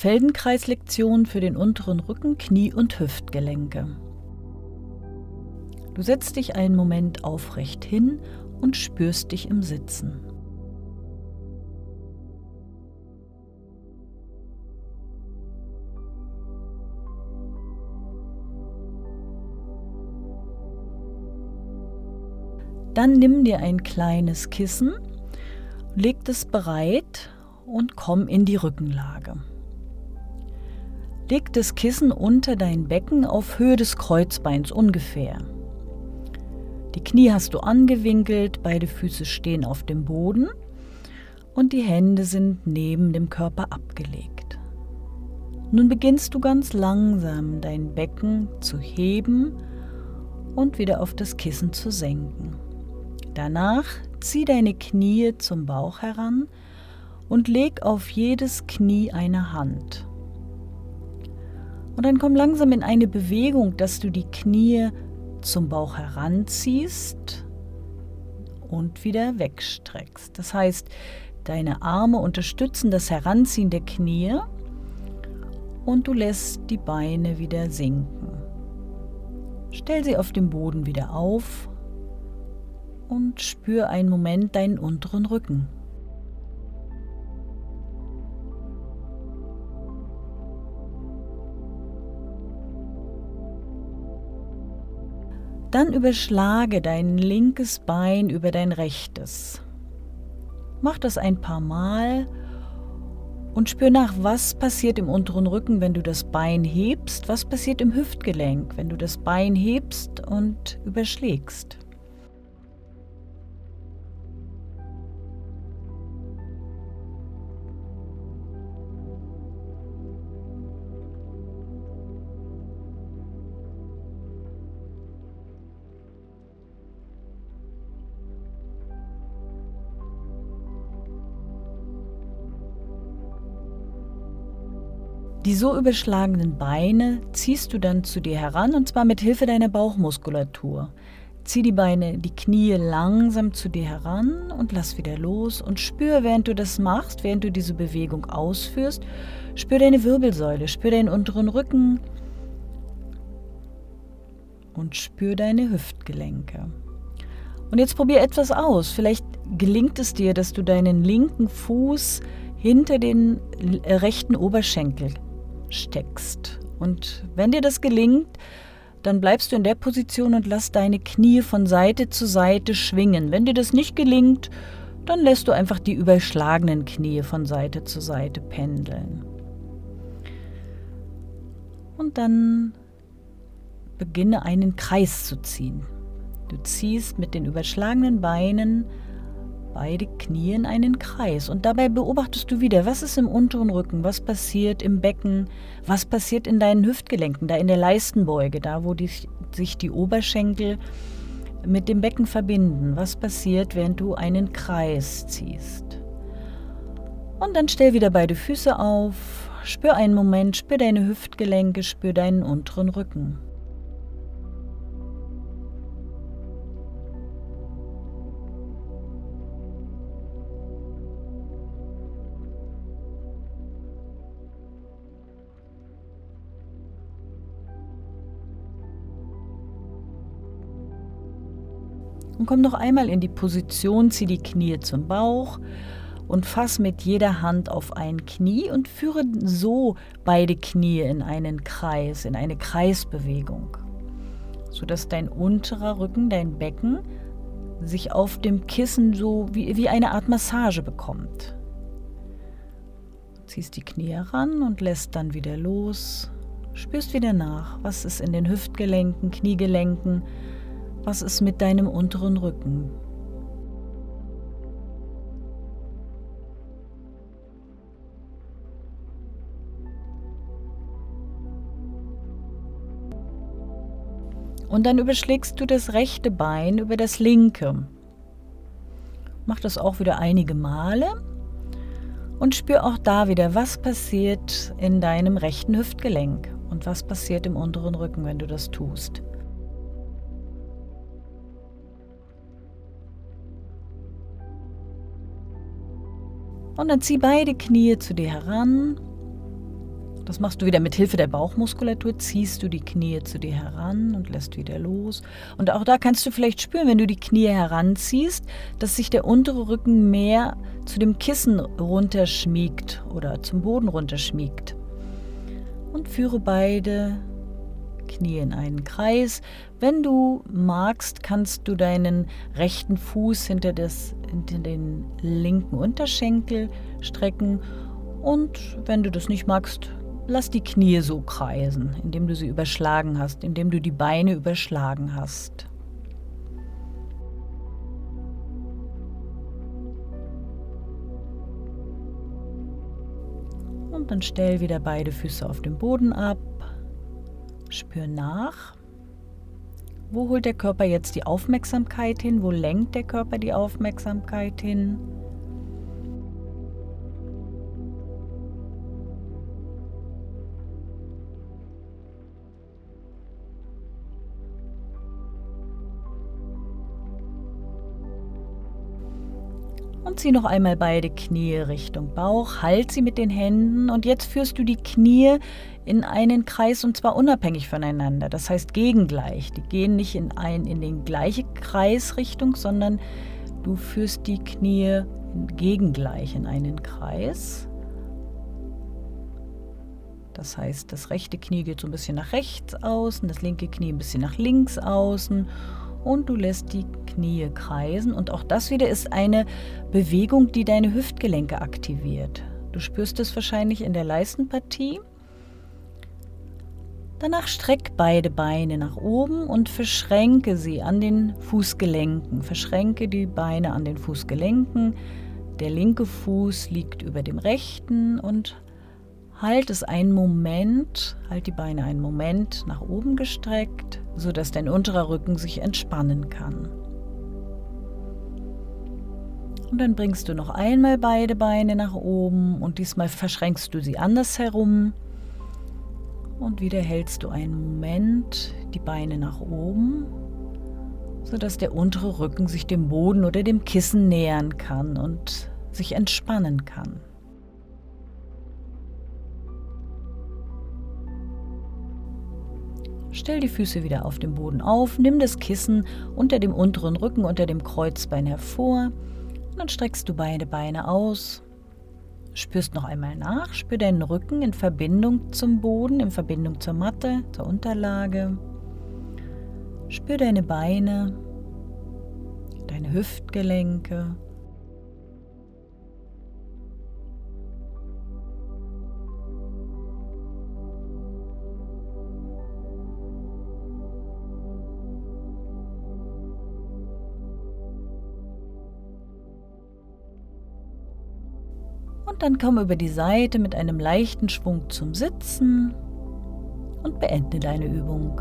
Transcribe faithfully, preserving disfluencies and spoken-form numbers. Feldenkreislektion für den unteren Rücken, Knie- und Hüftgelenke. Du setzt dich einen Moment aufrecht hin und spürst dich im Sitzen. Dann nimm dir ein kleines Kissen, leg es bereit und komm in die Rückenlage. Leg das Kissen unter dein Becken auf Höhe des Kreuzbeins ungefähr. Die Knie hast du angewinkelt, beide Füße stehen auf dem Boden und die Hände sind neben dem Körper abgelegt. Nun beginnst du ganz langsam dein Becken zu heben und wieder auf das Kissen zu senken. Danach zieh deine Knie zum Bauch heran und leg auf jedes Knie eine Hand. Und dann komm langsam in eine Bewegung, dass du die Knie zum Bauch heranziehst und wieder wegstreckst. Das heißt, deine Arme unterstützen das Heranziehen der Knie und du lässt die Beine wieder sinken. Stell sie auf dem Boden wieder auf und spür einen Moment deinen unteren Rücken. Dann überschlage dein linkes Bein über dein rechtes. Mach das ein paar Mal und spür nach, was passiert im unteren Rücken, wenn du das Bein hebst, was passiert im Hüftgelenk, wenn du das Bein hebst und überschlägst. Die so überschlagenen Beine ziehst du dann zu dir heran, und zwar mit Hilfe deiner Bauchmuskulatur. Zieh die Beine, die Knie langsam zu dir heran und lass wieder los und spür, während du das machst, während du diese Bewegung ausführst, spür deine Wirbelsäule, spür deinen unteren Rücken und spür deine Hüftgelenke. Und jetzt probier etwas aus. Vielleicht gelingt es dir, dass du deinen linken Fuß hinter den rechten Oberschenkel steckst. Und wenn dir das gelingt, dann bleibst du in der Position und lass deine Knie von Seite zu Seite schwingen. Wenn dir das nicht gelingt, dann lässt du einfach die überschlagenen Knie von Seite zu Seite pendeln. Und dann beginne einen Kreis zu ziehen. Du ziehst mit den überschlagenen Beinen beide Knie in einen Kreis und dabei beobachtest du wieder, was ist im unteren Rücken, was passiert im Becken, was passiert in deinen Hüftgelenken, da in der Leistenbeuge, da wo die, sich die Oberschenkel mit dem Becken verbinden, was passiert, während du einen Kreis ziehst. Und dann stell wieder beide Füße auf, spür einen Moment, spür deine Hüftgelenke, spür deinen unteren Rücken. Und komm noch einmal in die Position, zieh die Knie zum Bauch und fass mit jeder Hand auf ein Knie und führe so beide Knie in einen Kreis, in eine Kreisbewegung, sodass dein unterer Rücken, dein Becken sich auf dem Kissen so wie, wie eine Art Massage bekommt. Ziehst die Knie heran und lässt dann wieder los, spürst wieder nach, was ist in den Hüftgelenken, Kniegelenken, was ist mit deinem unteren Rücken? Und dann überschlägst du das rechte Bein über das linke. Mach das auch wieder einige Male und spür auch da wieder, was passiert in deinem rechten Hüftgelenk und was passiert im unteren Rücken, wenn du das tust. Und dann zieh beide Knie zu dir heran Das machst du wieder mit Hilfe der Bauchmuskulatur, ziehst du die Knie zu dir heran und lässt wieder los. Und auch da kannst du vielleicht spüren, wenn du die Knie heranziehst, dass sich der untere Rücken mehr zu dem Kissen runterschmiegt oder zum Boden runterschmiegt. Und führe beide Knie in einen Kreis. Wenn du magst, kannst du deinen rechten Fuß hinter, das, hinter den linken Unterschenkel strecken. Und wenn du das nicht magst, lass die Knie so kreisen, indem du sie überschlagen hast, indem du die Beine überschlagen hast. Und dann stell wieder beide Füße auf den Boden ab. Spür nach. Wo holt der Körper jetzt die Aufmerksamkeit hin? Wo lenkt der Körper die Aufmerksamkeit hin? Und zieh noch einmal beide Knie Richtung Bauch, halt sie mit den Händen und jetzt führst du die Knie in einen Kreis und zwar unabhängig voneinander, das heißt gegengleich. Die gehen nicht in, ein, in den gleiche Kreisrichtung, sondern du führst die Knie gegengleich in einen Kreis. Das heißt, das rechte Knie geht so ein bisschen nach rechts außen, das linke Knie ein bisschen nach links außen. Und du lässt die Knie kreisen und auch das wieder ist eine Bewegung, die deine Hüftgelenke aktiviert. Du spürst es wahrscheinlich in der Leistenpartie. Danach streck beide Beine nach oben und verschränke sie an den Fußgelenken. Verschränke die Beine an den Fußgelenken. Der linke Fuß liegt über dem rechten und halt es einen Moment, halt die Beine einen Moment nach oben gestreckt, sodass dein unterer Rücken sich entspannen kann. Und dann bringst du noch einmal beide Beine nach oben und diesmal verschränkst du sie andersherum. Und wieder hältst du einen Moment die Beine nach oben, sodass der untere Rücken sich dem Boden oder dem Kissen nähern kann und sich entspannen kann. Stell die Füße wieder auf dem Boden auf, nimm das Kissen unter dem unteren Rücken, unter dem Kreuzbein hervor. Und dann streckst du beide Beine aus. Spürst noch einmal nach, spür deinen Rücken in Verbindung zum Boden, in Verbindung zur Matte, zur Unterlage. Spür deine Beine, deine Hüftgelenke. Und dann komm über die Seite mit einem leichten Schwung zum Sitzen und beende deine Übung.